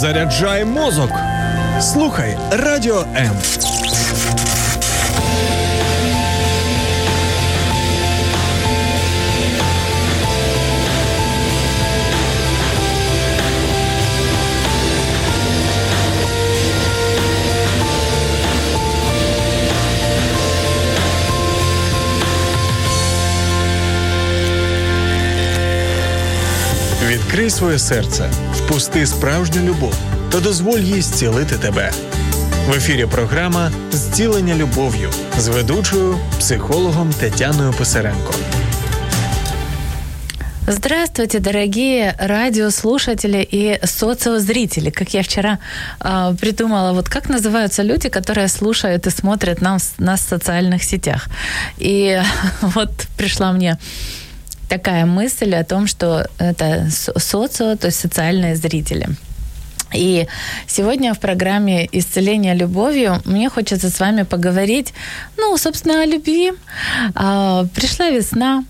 Заряджай мозок. Слухай Радіо М. Відкрий своє серце, впусти справжню любов та дозволь їй зцілити тебе. В ефірі програма «Зцілення любов'ю» з ведучою, психологом Тетяною Писаренко. Здравствуйте, дорогие радиослушатели и социозрители. Как я вчера придумала, вот как называются люди, которые слушают и смотрят нас в социальных сетях. И вот пришла мне такая мысль о том, что это социо, то есть социальные зрители. И сегодня в программе «Исцеление любовью» мне хочется с вами поговорить, собственно, о любви. Пришла весна,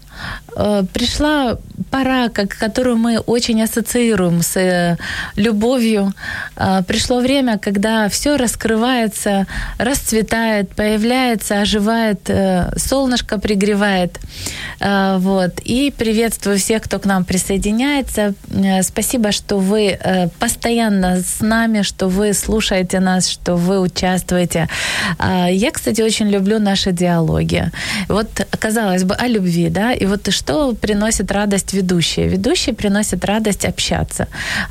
пришла пора, которую мы очень ассоциируем с любовью. Пришло время, когда всё раскрывается, расцветает, появляется, оживает, солнышко пригревает. Вот. И приветствую всех, кто к нам присоединяется. Спасибо, что вы постоянно с нами, что вы слушаете нас, что вы участвуете. Я, кстати, очень люблю наши диалоги. Вот, казалось бы, о любви, да, и вот что приносит радость ведущие? Ведущие приносят радость общаться.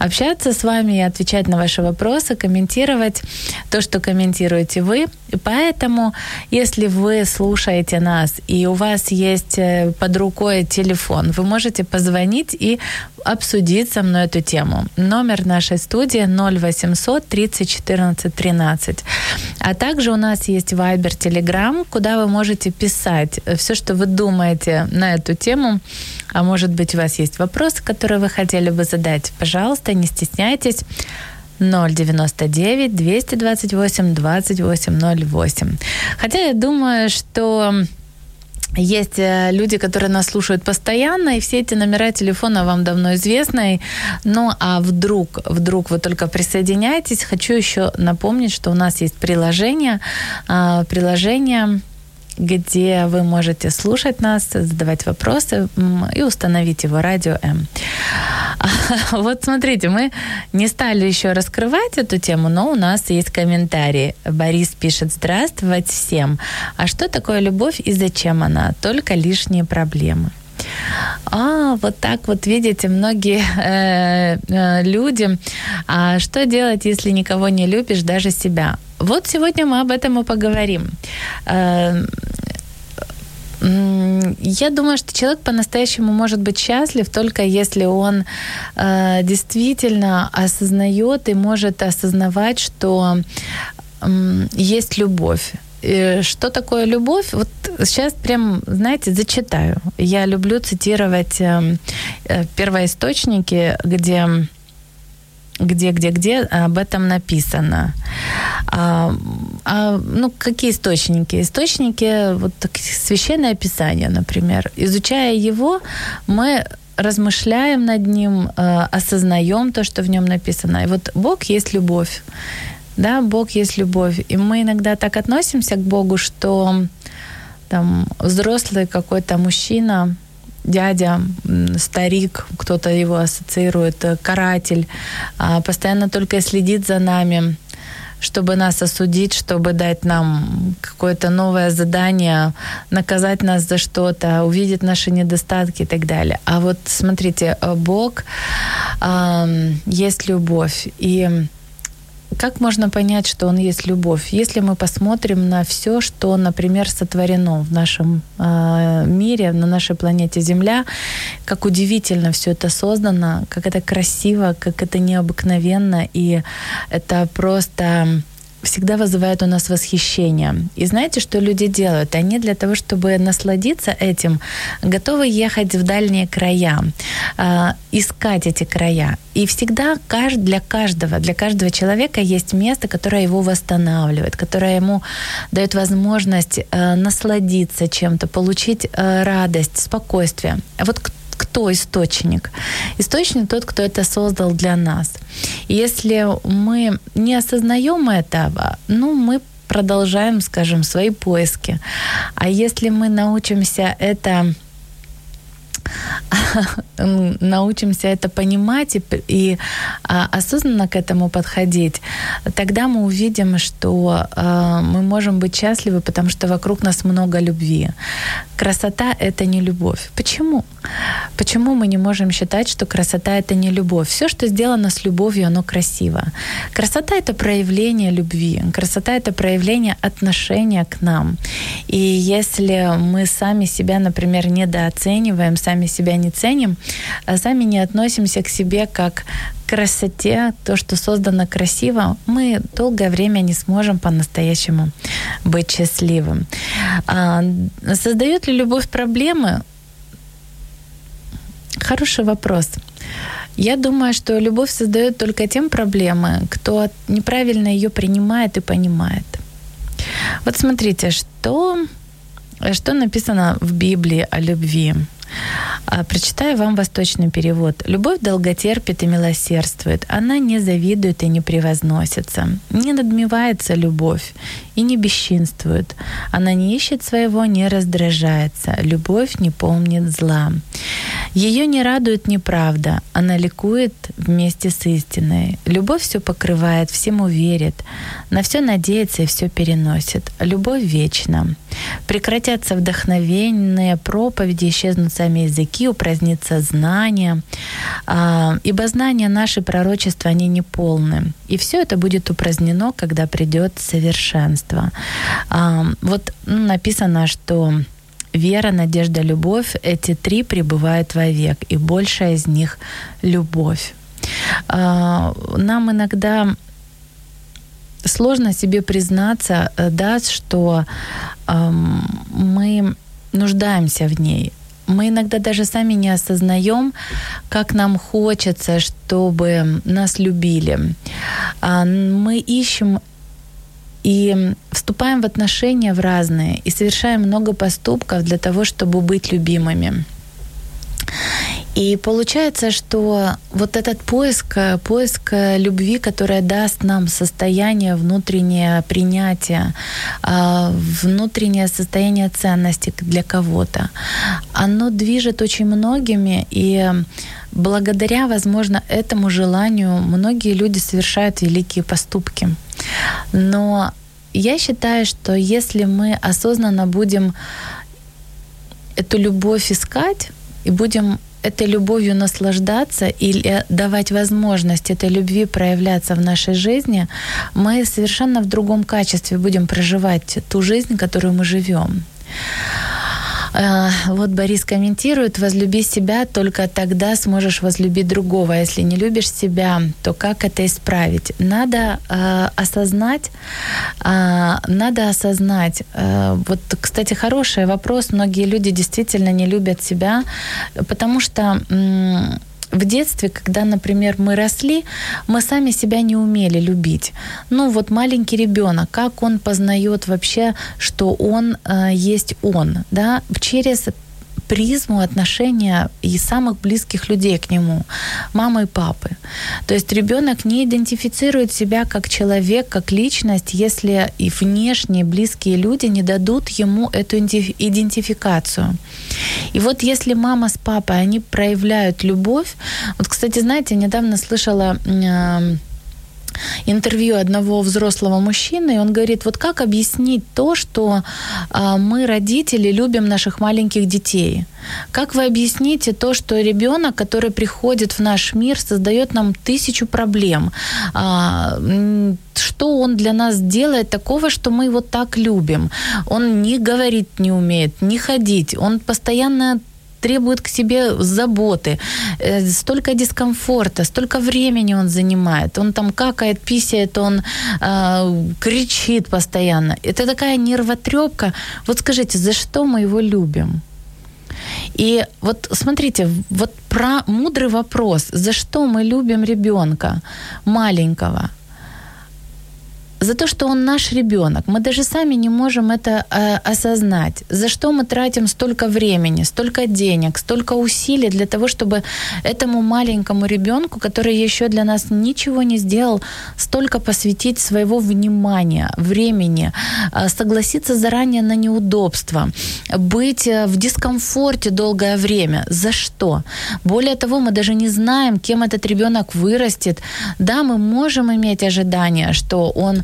Общаться с вами, отвечать на ваши вопросы, комментировать то, что комментируете вы. И поэтому, если вы слушаете нас, и у вас есть под рукой телефон, вы можете позвонить и обсудить со мной эту тему. Номер нашей студии 0800 30 14 13. А также у нас есть Viber, Telegram, куда вы можете писать все, что вы думаете на эту тему. А может быть, у вас есть вопросы, которые вы хотели бы задать. Пожалуйста, не стесняйтесь. 099 228 2808. Хотя я думаю, что есть люди, которые нас слушают постоянно, и все эти номера телефона вам давно известны. Ну, а вдруг вы только присоединяетесь. Хочу еще напомнить, что у нас есть приложение, где вы можете слушать нас, задавать вопросы и установить его «Радио М». Вот смотрите, мы не стали еще раскрывать эту тему, но у нас есть комментарии. Борис пишет: «Здравствовать всем! А что такое любовь и зачем она? Только лишние проблемы». Вот так вот, видите, многие люди. А что делать, если никого не любишь, даже себя? Вот сегодня мы об этом и поговорим. Я думаю, что человек по-настоящему может быть счастлив только если он действительно осознаёт и может осознавать, что есть любовь. Что такое любовь? Вот сейчас прям, знаете, зачитаю. Я люблю цитировать первоисточники, где об этом написано. Какие источники? Источники, вот Священное Писание, например. Изучая его, мы размышляем над ним, осознаем то, что в нем написано. И вот Бог есть любовь. Да, Бог есть любовь. И мы иногда так относимся к Богу, что там взрослый какой-то мужчина, дядя, старик, кто-то его ассоциирует, каратель, постоянно только следит за нами, чтобы нас осудить, чтобы дать нам какое-то новое задание, наказать нас за что-то, увидеть наши недостатки и так далее. А вот смотрите, Бог есть любовь. И как можно понять, что Он есть любовь? Если мы посмотрим на всё, что, например, сотворено в нашем мире, на нашей планете Земля, как удивительно всё это создано, как это красиво, как это необыкновенно, и это просто всегда вызывает у нас восхищение. И знаете, что люди делают? Они для того, чтобы насладиться этим, готовы ехать в дальние края, искать эти края. И всегда для каждого человека есть место, которое его восстанавливает, которое ему даёт возможность насладиться чем-то, получить радость, спокойствие. А вот кто источник? Источник тот, кто это создал для нас. Если мы не осознаем этого, мы продолжаем, скажем, свои поиски. А если мы научимся это понимать и осознанно к этому подходить, тогда мы увидим, что мы можем быть счастливы, потому что вокруг нас много любви. Красота — это не любовь. Почему? Почему мы не можем считать, что красота — это не любовь? Всё, что сделано с любовью, оно красиво. Красота — это проявление любви. Красота — это проявление отношения к нам. И если мы сами себя, например, недооцениваем, сами себя не ценим, а сами не относимся к себе как к красоте, то, что создано красиво, мы долгое время не сможем по-настоящему быть счастливым. Создаёт ли любовь проблемы? Хороший вопрос. Я думаю, что любовь создаёт только тем проблемы, кто неправильно её принимает и понимает. Вот смотрите, что написано в Библии о любви. Прочитаю вам восточный перевод. «Любовь долго терпит и милосердствует. Она не завидует и не превозносится. Не надмевается любовь и не бесчинствует. Она не ищет своего, не раздражается. Любовь не помнит зла. Её не радует неправда. Она ликует вместе с истиной. Любовь всё покрывает, всему верит. На всё надеется и всё переносит. Любовь вечна. Прекратятся вдохновенные проповеди, исчезнут сами языки, упразднится знание. Ибо знания наши, пророчества, они неполны. И всё это будет упразднено, когда придёт совершенство». Написано, что вера, надежда, любовь — эти три пребывают вовек, и большая из них — любовь. Нам иногда сложно себе признаться, да, что мы нуждаемся в ней. Мы иногда даже сами не осознаём, как нам хочется, чтобы нас любили. Мы ищем и вступаем в отношения в разные, и совершаем много поступков для того, чтобы быть любимыми. И получается, что вот этот поиск любви, которая даст нам состояние, внутреннее принятие, внутреннее состояние ценности для кого-то, оно движет очень многими, и благодаря, возможно, этому желанию многие люди совершают великие поступки. Но я считаю, что если мы осознанно будем эту любовь искать и будем этой любовью наслаждаться или давать возможность этой любви проявляться в нашей жизни, мы совершенно в другом качестве будем проживать ту жизнь, которую мы живём. Вот Борис комментирует: «Возлюби себя, только тогда сможешь возлюбить другого. Если не любишь себя, то как это исправить?» Надо осознать. Вот, кстати, хороший вопрос. Многие люди действительно не любят себя, потому что в детстве, когда, например, мы росли, мы сами себя не умели любить. Маленький ребёнок, как он познаёт вообще, что он есть он, да, через призму отношения и самых близких людей к нему, мамы и папы. То есть ребёнок не идентифицирует себя как человек, как личность, если и внешние близкие люди не дадут ему эту идентификацию. И вот если мама с папой, они проявляют любовь... Вот, кстати, знаете, недавно слышала интервью одного взрослого мужчины, и он говорит: вот как объяснить то, что мы, родители, любим наших маленьких детей? Как вы объясните то, что ребёнок, который приходит в наш мир, создаёт нам 1000 проблем? Что он для нас делает такого, что мы его так любим? Он ни говорить не умеет, ни ходить, он постоянно требует к себе заботы, столько дискомфорта, столько времени он занимает. Он там какает, писает, он кричит постоянно. Это такая нервотрёпка. Вот скажите, за что мы его любим? И вот смотрите, вот про мудрый вопрос. За что мы любим ребёнка маленького? за то, что он наш ребенок. Мы даже сами не можем это осознать. За что мы тратим столько времени, столько денег, столько усилий для того, чтобы этому маленькому ребенку, который еще для нас ничего не сделал, столько посвятить своего внимания, времени, согласиться заранее на неудобства, быть в дискомфорте долгое время. За что? Более того, мы даже не знаем, кем этот ребенок вырастет. Да, мы можем иметь ожидания, что он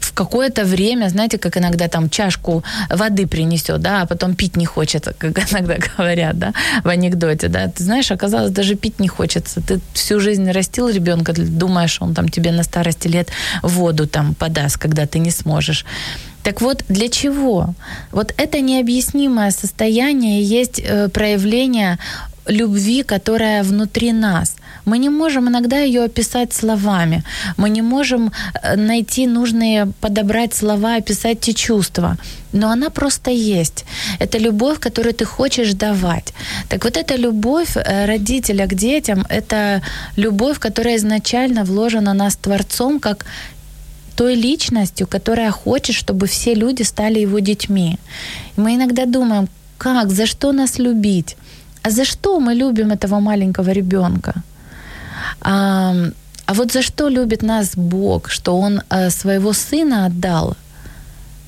в какое-то время, знаете, как иногда там чашку воды принесет, да, а потом пить не хочется, как иногда говорят, да, в анекдоте, да. Ты знаешь, оказалось, даже пить не хочется. Ты всю жизнь растил ребенка, думаешь, он там тебе на старости лет воду там подаст, когда ты не сможешь. Так вот, для чего? Вот это необъяснимое состояние есть проявление любви, которая внутри нас. Мы не можем иногда её описать словами. Мы не можем найти нужные, подобрать слова, описать те чувства. Но она просто есть. Это любовь, которую ты хочешь давать. Так вот, эта любовь родителя к детям, это любовь, которая изначально вложена нас Творцом как той личностью, которая хочет, чтобы все люди стали его детьми. И мы иногда думаем, как, за что нас любить? А за что мы любим этого маленького ребёнка? А вот за что любит нас Бог, что Он своего Сына отдал?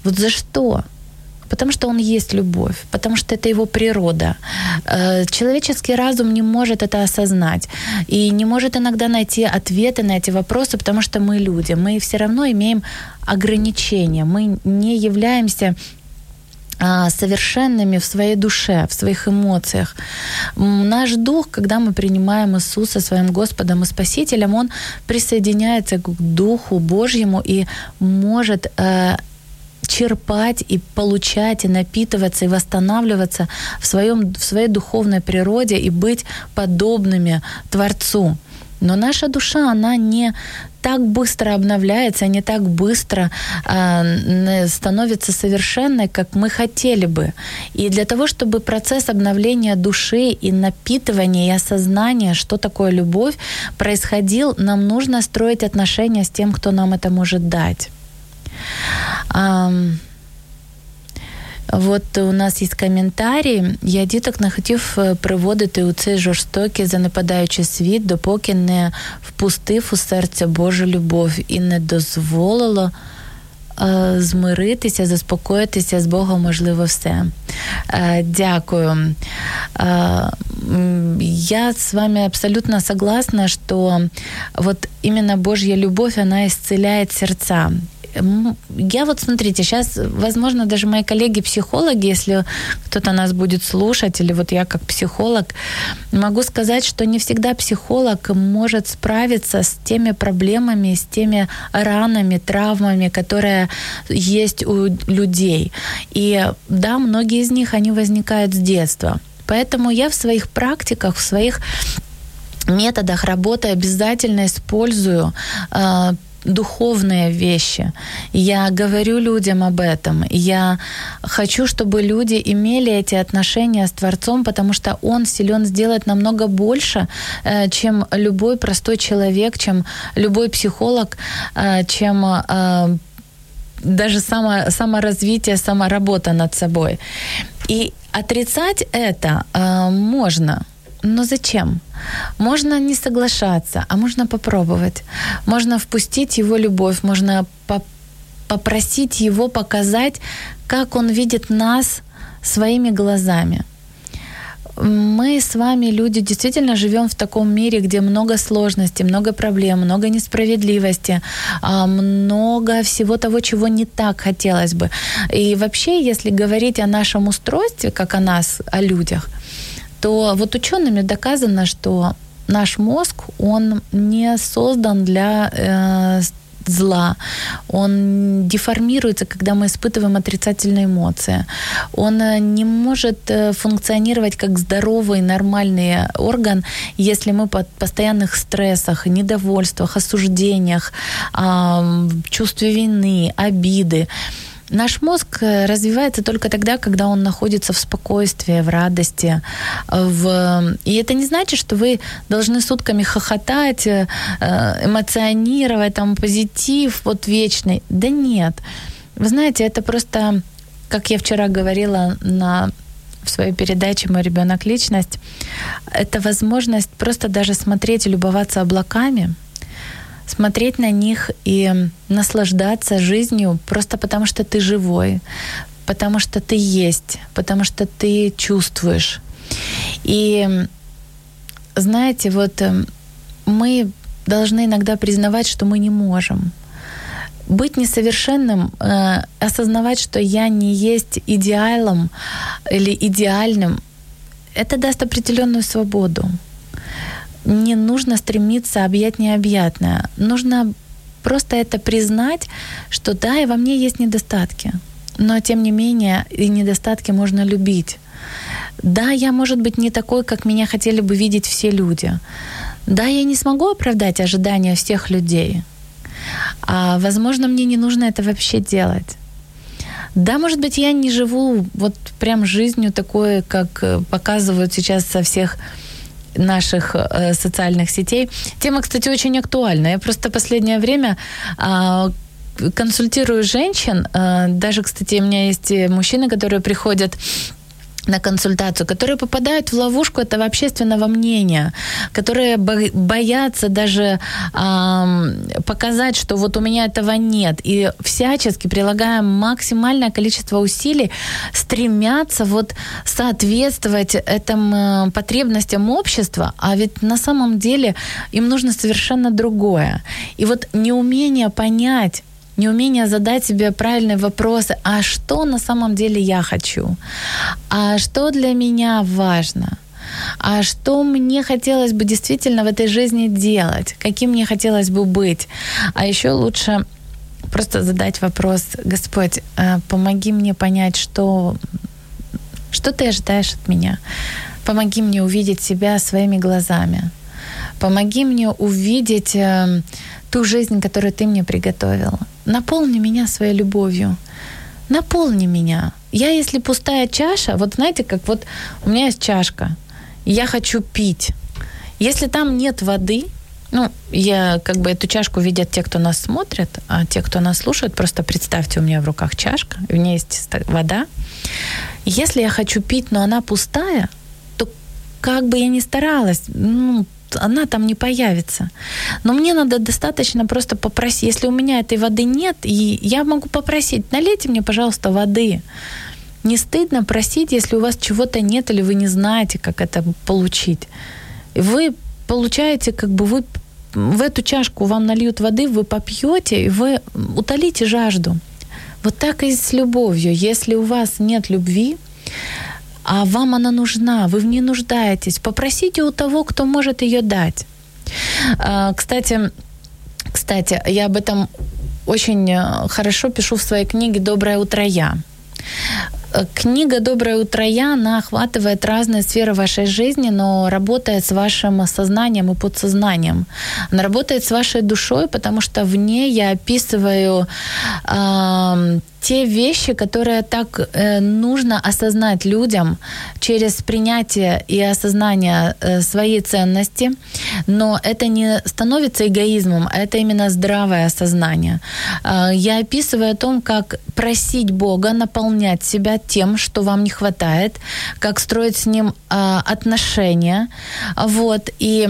Вот за что? Потому что Он есть любовь, потому что это Его природа. Человеческий разум не может это осознать и не может иногда найти ответы на эти вопросы, потому что мы люди, мы всё равно имеем ограничения, мы не являемся совершенными в своей душе, в своих эмоциях. Наш дух, когда мы принимаем Иисуса своим Господом и Спасителем, он присоединяется к Духу Божьему и может черпать и получать, и напитываться, и восстанавливаться в своей духовной природе и быть подобными Творцу. Но наша душа, она не так быстро обновляется, не так быстро становится совершенной, как мы хотели бы. И для того, чтобы процесс обновления души и напитывания, и осознания, что такое любовь, происходил, нам нужно строить отношения с тем, кто нам это может дать. Вот у нас есть коментарі. Я діток не хотів приводити у цей жорстокий, занепадаючий світ, допоки не впустив у серце Божу любов і не дозволило змиритися, заспокоїтися з Богом, можливо, все. Дякую. Я с вами абсолютно согласна, что вот именно Божья любовь, она исцеляет сердца. Я вот, смотрите, сейчас, возможно, даже мои коллеги-психологи, если кто-то нас будет слушать, или вот я как психолог, могу сказать, что не всегда психолог может справиться с теми проблемами, с теми ранами, травмами, которые есть у людей. И да, многие из них, они возникают с детства. Поэтому я в своих практиках, в своих методах работы обязательно использую духовные вещи. Я говорю людям об этом. Я хочу, чтобы люди имели эти отношения с Творцом, потому что Он силен сделать намного больше, чем любой простой человек, чем любой психолог, чем даже саморазвитие, саморабота над собой. И отрицать это можно. Но зачем? Можно не соглашаться, а можно попробовать. Можно впустить его любовь, можно попросить его показать, как он видит нас своими глазами. Мы с вами, люди, действительно живем в таком мире, где много сложностей, много проблем, много несправедливости, много всего того, чего не так хотелось бы. И вообще, если говорить о нашем устройстве, как о нас, о людях, то вот учеными доказано, что наш мозг, он не создан для зла. Он деформируется, когда мы испытываем отрицательные эмоции. Он не может функционировать как здоровый, нормальный орган, если мы под постоянных стрессах, недовольствах, осуждениях, чувстве вины, обиды. Наш мозг развивается только тогда, когда он находится в спокойствии, в радости. И это не значит, что вы должны сутками хохотать, эмоционировать, там, позитив, вот вечный. Да нет. Вы знаете, это просто, как я вчера говорила в своей передаче «Мой ребенок. Личность», это возможность просто даже смотреть и любоваться облаками, смотреть на них и наслаждаться жизнью просто потому, что ты живой, потому что ты есть, потому что ты чувствуешь. И знаете, вот мы должны иногда признавать, что мы не можем. Быть несовершенным, осознавать, что я не есть идеалом или идеальным, это даст определенную свободу. Не нужно стремиться объять необъятное. Нужно просто это признать, что да, и во мне есть недостатки. Но тем не менее, и недостатки можно любить. Да, я, может быть, не такой, как меня хотели бы видеть все люди. Да, я не смогу оправдать ожидания всех людей. А, возможно, мне не нужно это вообще делать. Да, может быть, я не живу вот прям жизнью такой, как показывают сейчас со всех наших социальных сетей. Тема, кстати, очень актуальна. Я просто последнее время консультирую женщин. Даже, кстати, у меня есть мужчины, которые приходят на консультацию, которые попадают в ловушку этого общественного мнения, которые боятся даже показать, что вот у меня этого нет. И всячески, прилагая максимальное количество усилий, стремятся вот соответствовать этим потребностям общества, а ведь на самом деле им нужно совершенно другое. И вот неумение понять, неумение задать себе правильные вопросы. А что на самом деле я хочу? А что для меня важно? А что мне хотелось бы действительно в этой жизни делать? Каким мне хотелось бы быть? А еще лучше просто задать вопрос: Господь, помоги мне понять, что ты ожидаешь от меня? Помоги мне увидеть себя своими глазами. Помоги мне увидеть ту жизнь, которую ты мне приготовила. Наполни меня своей любовью. Наполни меня. Я, если пустая чаша, вот знаете, как вот у меня есть чашка, я хочу пить. Если там нет воды, я как бы эту чашку видят те, кто нас смотрит, а те, кто нас слушает, просто представьте, у меня в руках чашка, у меня есть вода. Если я хочу пить, но она пустая, то как бы я ни старалась, она там не появится. Но мне надо достаточно просто попросить. Если у меня этой воды нет, и я могу попросить: налейте мне, пожалуйста, воды. Не стыдно просить, если у вас чего-то нет, или вы не знаете, как это получить. Вы получаете, как бы вы в эту чашку вам нальют воды, вы попьете, и вы утолите жажду. Вот так и с любовью. Если у вас нет любви, а вам она нужна, вы в ней нуждаетесь, попросите у того, кто может ее дать. Кстати, я об этом очень хорошо пишу в своей книге «Доброе утро, я». Книга «Доброе утро, я», она охватывает разные сферы вашей жизни, но работает с вашим сознанием и подсознанием. Она работает с вашей душой, потому что в ней я описываю те вещи, которые так нужно осознать людям через принятие и осознание своей ценности. Но это не становится эгоизмом, а это именно здравое осознание. Я описываю о том, как просить Бога наполнять себя тем, что вам не хватает, как строить с Ним отношения. Вот. И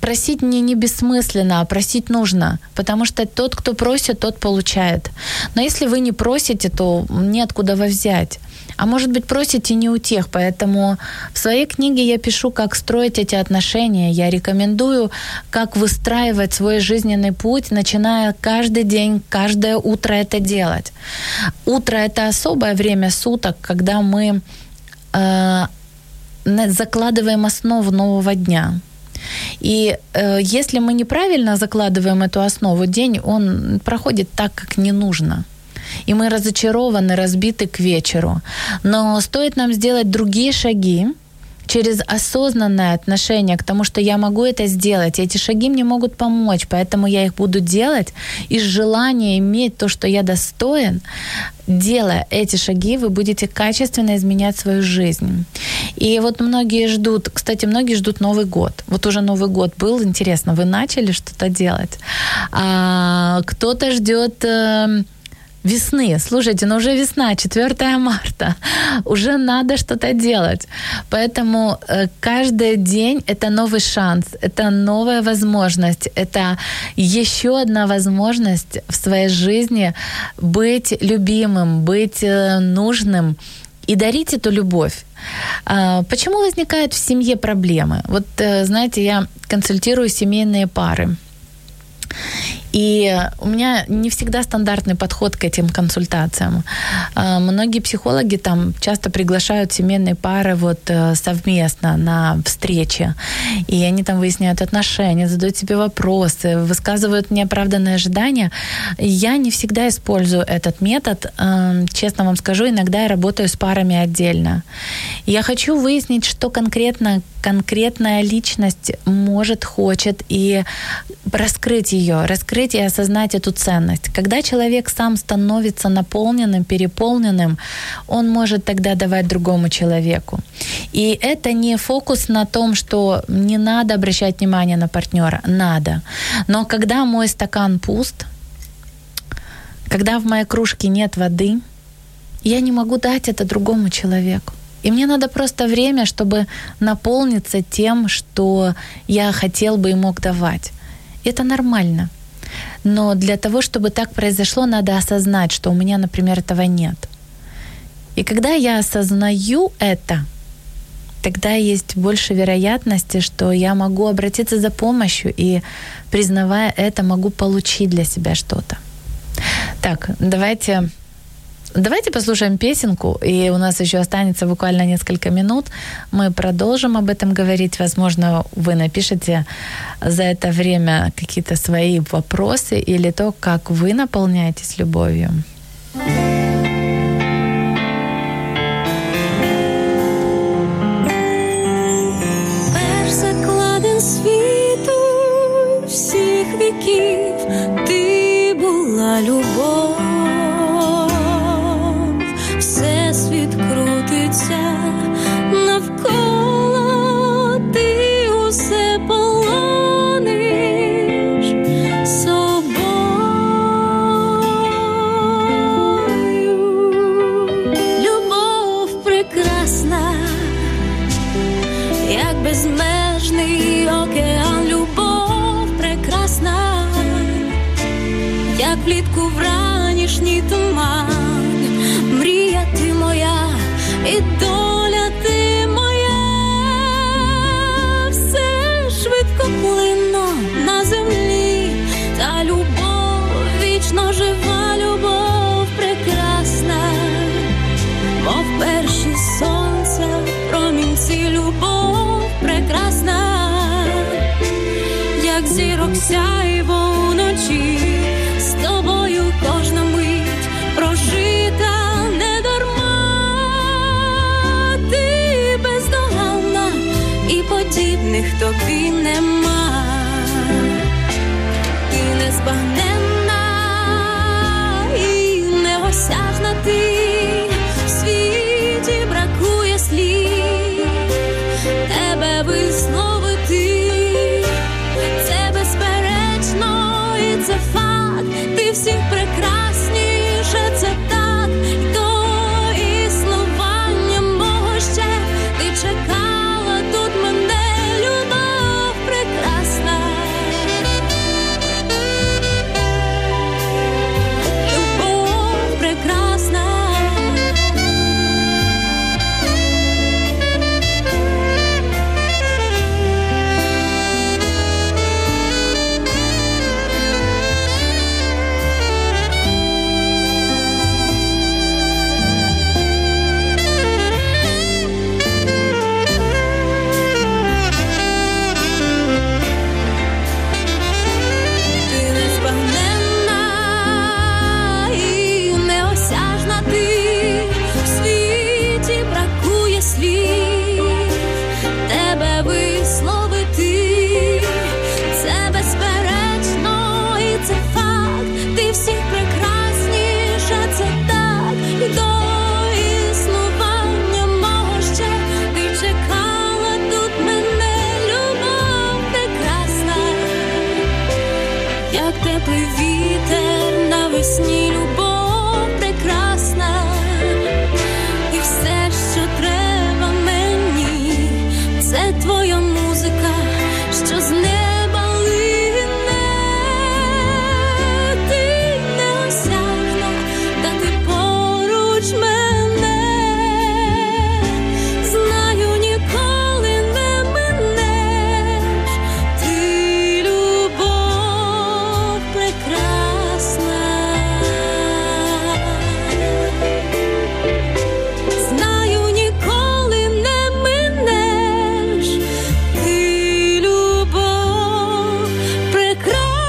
просить не бессмысленно, а просить нужно, потому что тот, кто просит, тот получает. Но если вы не просите, то неоткуда вас взять. А может быть, просите не у тех, поэтому в своей книге я пишу, как строить эти отношения. Я рекомендую, как выстраивать свой жизненный путь, начиная каждый день, каждое утро это делать. Утро — это особое время суток, когда мы закладываем основу нового дня. И если мы неправильно закладываем эту основу, день, он проходит так, как не нужно. И мы разочарованы, разбиты к вечеру. Но стоит нам сделать другие шаги, через осознанное отношение к тому, что я могу это сделать, эти шаги мне могут помочь, поэтому я их буду делать из желания иметь то, что я достоин. Делая эти шаги, вы будете качественно изменять свою жизнь. И вот многие ждут, кстати, многие ждут Новый год. Вот уже Новый год был, интересно, вы начали что-то делать? Кто-то ждёт весны. Слушайте, ну уже весна, 4 марта. Уже надо что-то делать. Поэтому каждый день это новый шанс, это новая возможность, это ещё одна возможность в своей жизни быть любимым, быть нужным и дарить эту любовь. Почему возникают в семье проблемы? Вот, знаете, я консультирую семейные пары. И у меня не всегда стандартный подход к этим консультациям. Многие психологи там часто приглашают семейные пары вот совместно на встречи. И они там выясняют отношения, задают себе вопросы, высказывают неоправданные ожидания. Я не всегда использую этот метод. Честно вам скажу, иногда я работаю с парами отдельно. Я хочу выяснить, что конкретная личность может, хочет, и раскрыть её, раскрыть и осознать эту ценность. Когда человек сам становится наполненным, переполненным, он может тогда давать другому человеку. И это не фокус на том, что не надо обращать внимание на партнёра. Надо. Но когда мой стакан пуст, когда в моей кружке нет воды, я не могу дать это другому человеку. И мне надо просто время, чтобы наполниться тем, что я хотел бы и мог давать. Это нормально. Но для того, чтобы так произошло, надо осознать, что у меня, например, этого нет. И когда я осознаю это, тогда есть больше вероятности, что я могу обратиться за помощью и, признавая это, могу получить для себя что-то. Так, давайте послушаем песенку, и у нас ещё останется буквально несколько минут. Мы продолжим об этом говорить. Возможно, вы напишите за это время какие-то свои вопросы или то, как вы наполняетесь любовью. Перш закладен світу всіх віків, ти була любов. Світ крутиться навколо, ти усе полониш собою. Любов прекрасна, як безмежний океан. Любов прекрасна, як влітку в ранішній туман. І доля ти моя, все швидко плинно на землі, та любов, вічно жива любов прекрасна, мов перші сонця промінці, любов прекрасна, як зірок сяйво вночі, з тобою кожна мить прожита. Подібних тобі нема, ти незбагненна і неосяжна ти, в світі бракує слів, тебе висловити, це безперечно і це факт, ти всіх прекрасніше, це так, і то і словання мого ще ти чекаєш. Любов прекрасна. теплий вітер навесні, любов прекрасна, і все, що треба мені, це твоя музика, що з неба лине. Ти неосяжна, та ти поруч мене, знаю, ніколи не минеш, ти любов прекрасна. Знаю, ніколи не минеш, ти любов прекрасна.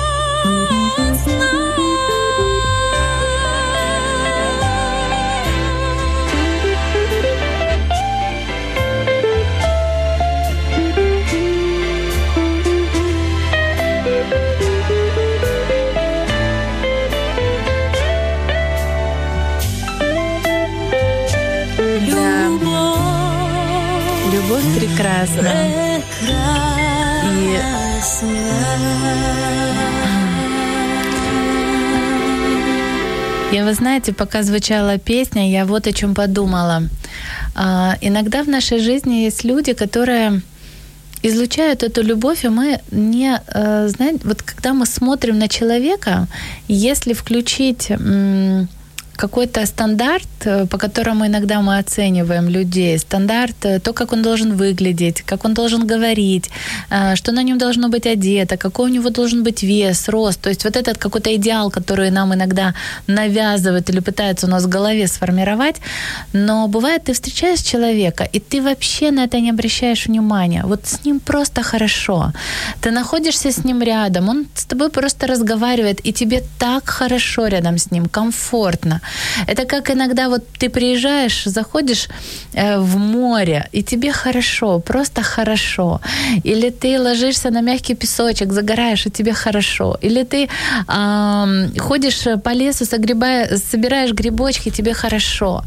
Любов Любов прекрасна. И вы знаете, пока звучала песня, я вот о чем подумала. Иногда в нашей жизни есть люди, которые излучают эту любовь, и мы не, знаете, вот когда мы смотрим на человека, если включить какой-то стандарт, по которому иногда мы оцениваем людей, стандарт то, как он должен выглядеть, как он должен говорить, что на нем должно быть одето, какой у него должен быть вес, рост. То есть вот этот какой-то идеал, который нам иногда навязывают или пытаются у нас в голове сформировать. Но бывает, ты встречаешь человека, и ты вообще на это не обращаешь внимания. Вот с ним просто хорошо. Ты находишься с ним рядом, он с тобой просто разговаривает, и тебе так хорошо рядом с ним, комфортно. Это как иногда вот ты приезжаешь, заходишь в море, и тебе хорошо, просто хорошо. Или ты ложишься на мягкий песочек, загораешь, и тебе хорошо. Или ты ходишь по лесу, собираешь грибочки, тебе хорошо.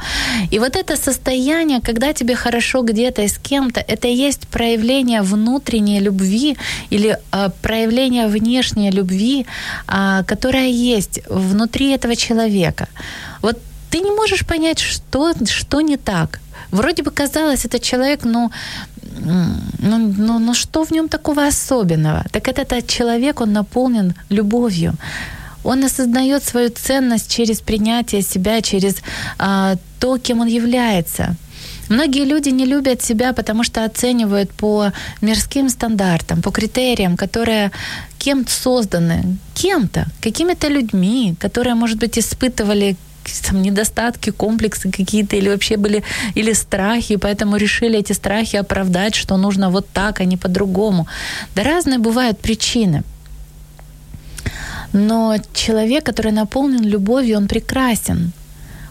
И вот это состояние, когда тебе хорошо где-то и с кем-то, это и есть проявление внутренней любви или проявление внешней любви, которая есть внутри этого человека. Вот ты не можешь понять, что не так. Вроде бы казалось, этот человек, ну что в нем такого особенного? Так этот человек, он наполнен любовью. Он осознает свою ценность через принятие себя, через то, кем он является. Многие люди не любят себя, потому что оценивают по мирским стандартам, по критериям, которые кем-то созданы, кем-то, какими-то людьми, которые, может быть, испытывали там недостатки, комплексы какие-то, или вообще были, или страхи, поэтому решили эти страхи оправдать, что нужно вот так, а не по-другому. Да разные бывают причины. Но человек, который наполнен любовью, он прекрасен.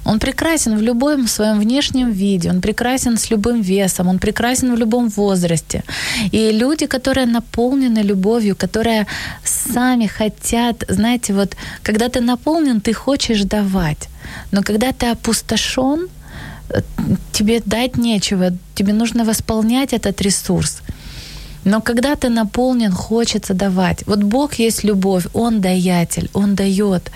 Он прекрасен в любом своем внешнем виде, он прекрасен с любым весом, он прекрасен в любом возрасте. И люди, которые наполнены любовью, которые сами хотят, знаете, вот когда ты наполнен, ты хочешь давать, но когда ты опустошен, тебе дать нечего, тебе нужно восполнять этот ресурс. Но когда ты наполнен, хочется давать. Вот Бог есть любовь, Он даятель, Он дает.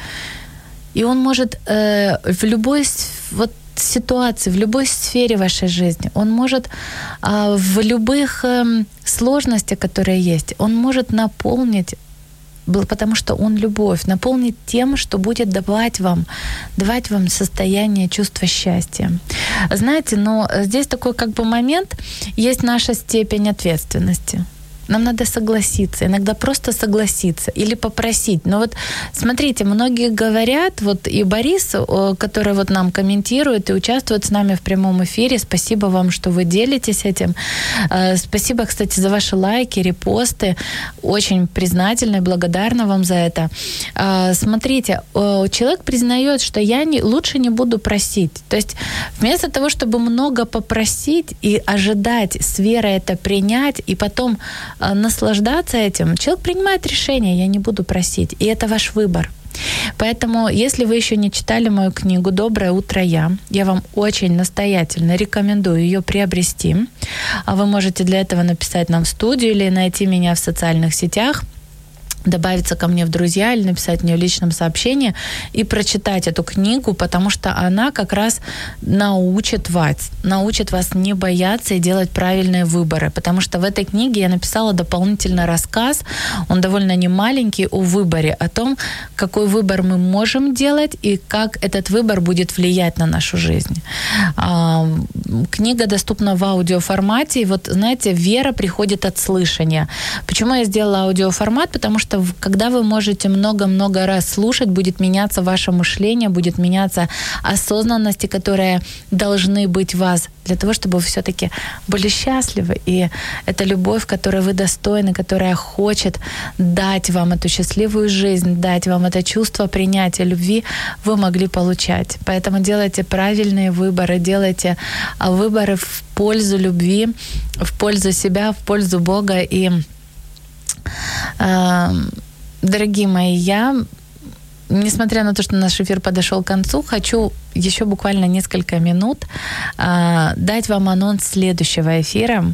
И Он может в любой вот ситуации, в любой сфере вашей жизни, Он может в любых сложностях, которые есть, Он может наполнить, потому что Он любовь, наполнить тем, что будет давать вам состояние чувства счастья. Знаете, но здесь такой как бы момент, есть наша степень ответственности. Нам надо согласиться, иногда просто согласиться или попросить. Но вот смотрите, многие говорят, вот и Борис, который вот нам комментирует и участвует с нами в прямом эфире, спасибо вам, что вы делитесь этим. Спасибо, кстати, за ваши лайки, репосты. Очень признательна и благодарна вам за это. Смотрите, человек признаёт, что я лучше не буду просить. То есть вместо того, чтобы много попросить и ожидать, с верой это принять, и потом наслаждаться этим, человек принимает решение, я не буду просить. И это ваш выбор. Поэтому, если вы еще не читали мою книгу «Доброе утро, я вам очень настоятельно рекомендую ее приобрести. А вы можете для этого написать нам в студию или найти меня в социальных сетях. добавиться ко мне в друзья или написать мне в личном сообщении и прочитать эту книгу, потому что она как раз научит вас не бояться и делать правильные выборы, потому что в этой книге я написала дополнительно рассказ, он довольно немаленький, о выборе, о том, какой выбор мы можем делать и как этот выбор будет влиять на нашу жизнь. Книга доступна в аудиоформате, и вот, знаете, вера приходит от слышания. Почему я сделала аудиоформат? Потому что когда вы можете много-много раз слушать, будет меняться ваше мышление, будет меняться осознанности, которые должны быть в вас, для того, чтобы вы все-таки были счастливы. И это любовь, которой вы достойны, которая хочет дать вам эту счастливую жизнь, дать вам это чувство принятия любви, вы могли получать. Поэтому делайте правильные выборы, делайте выборы в пользу любви, в пользу себя, в пользу Бога. И, дорогие мои, я, несмотря на то, что наш эфир подошел к концу, хочу еще буквально несколько минут дать вам анонс следующего эфира,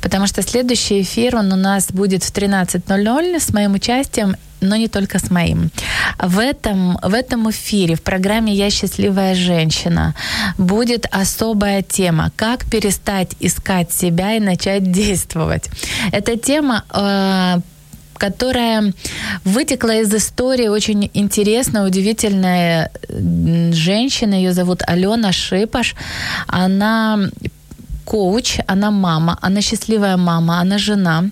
потому что следующий эфир, он у нас будет в 13:00 с моим участием, но не только с моим. В этом эфире, в программе «Я счастливая женщина» будет особая тема «Как перестать искать себя и начать действовать». Эта тема которая вытекла из истории очень интересной, удивительной женщины. Ее зовут Алёна Шипаш. Она коуч, она мама, она счастливая мама, она жена.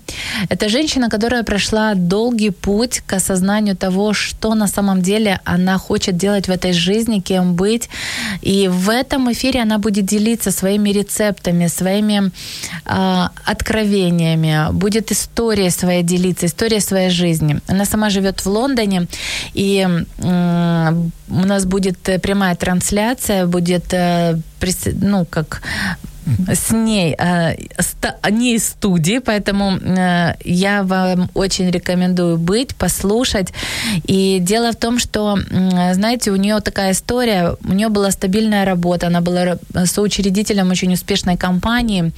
Это женщина, которая прошла долгий путь к осознанию того, что на самом деле она хочет делать в этой жизни, кем быть. И в этом эфире она будет делиться своими рецептами, своими откровениями, будет историей своей делиться, историей своей жизни. Она сама живет в Лондоне, и у нас будет прямая трансляция, будет с ней, не из студии, поэтому я вам очень рекомендую послушать. И дело в том, что, знаете, у нее такая история, у нее была стабильная работа, она была соучредителем очень успешной компании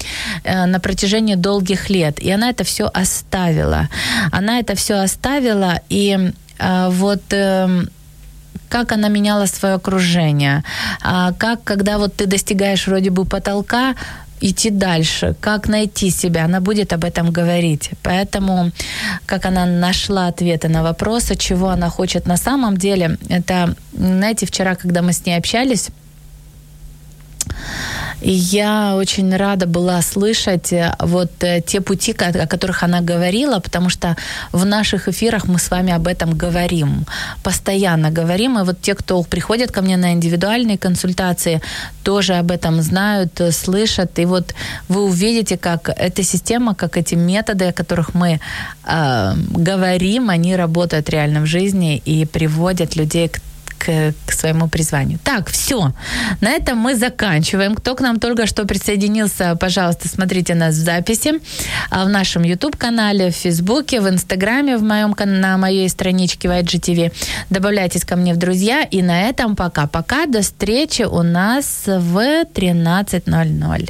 на протяжении долгих лет, и она это все оставила. И вот как она меняла свое окружение, как, когда вот ты достигаешь вроде бы потолка, идти дальше, как найти себя. Она будет об этом говорить. Поэтому, как она нашла ответы на вопросы, чего она хочет на самом деле, это, знаете, вчера, когда мы с ней общались, и я очень рада была слышать вот те пути, о которых она говорила, потому что в наших эфирах мы с вами об этом говорим, постоянно говорим. И вот те, кто приходят ко мне на индивидуальные консультации, тоже об этом знают, слышат. И вот вы увидите, как эта система, как эти методы, о которых мы говорим, они работают реально в жизни и приводят людей к своему призванию. Так, все. На этом мы заканчиваем. Кто к нам только что присоединился, пожалуйста, смотрите нас в записи в нашем YouTube-канале, в Фейсбуке, в Инстаграме, на моей страничке в IGTV. Добавляйтесь ко мне в друзья. И на этом пока-пока. До встречи у нас в 13:00.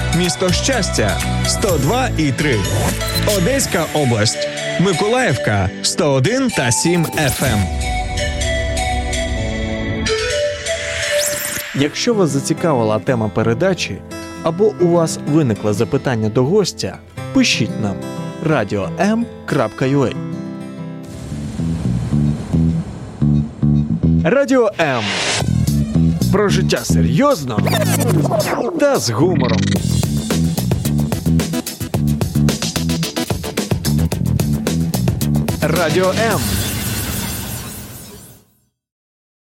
місто Щастя, 102,3. Одеська область, Миколаївка, 101,7 FM. Якщо вас зацікавила тема передачі або у вас виникло запитання до гостя, пишіть нам radio.m.ua. Радіо М. Про життя серйозно та з гумором. Радіо М.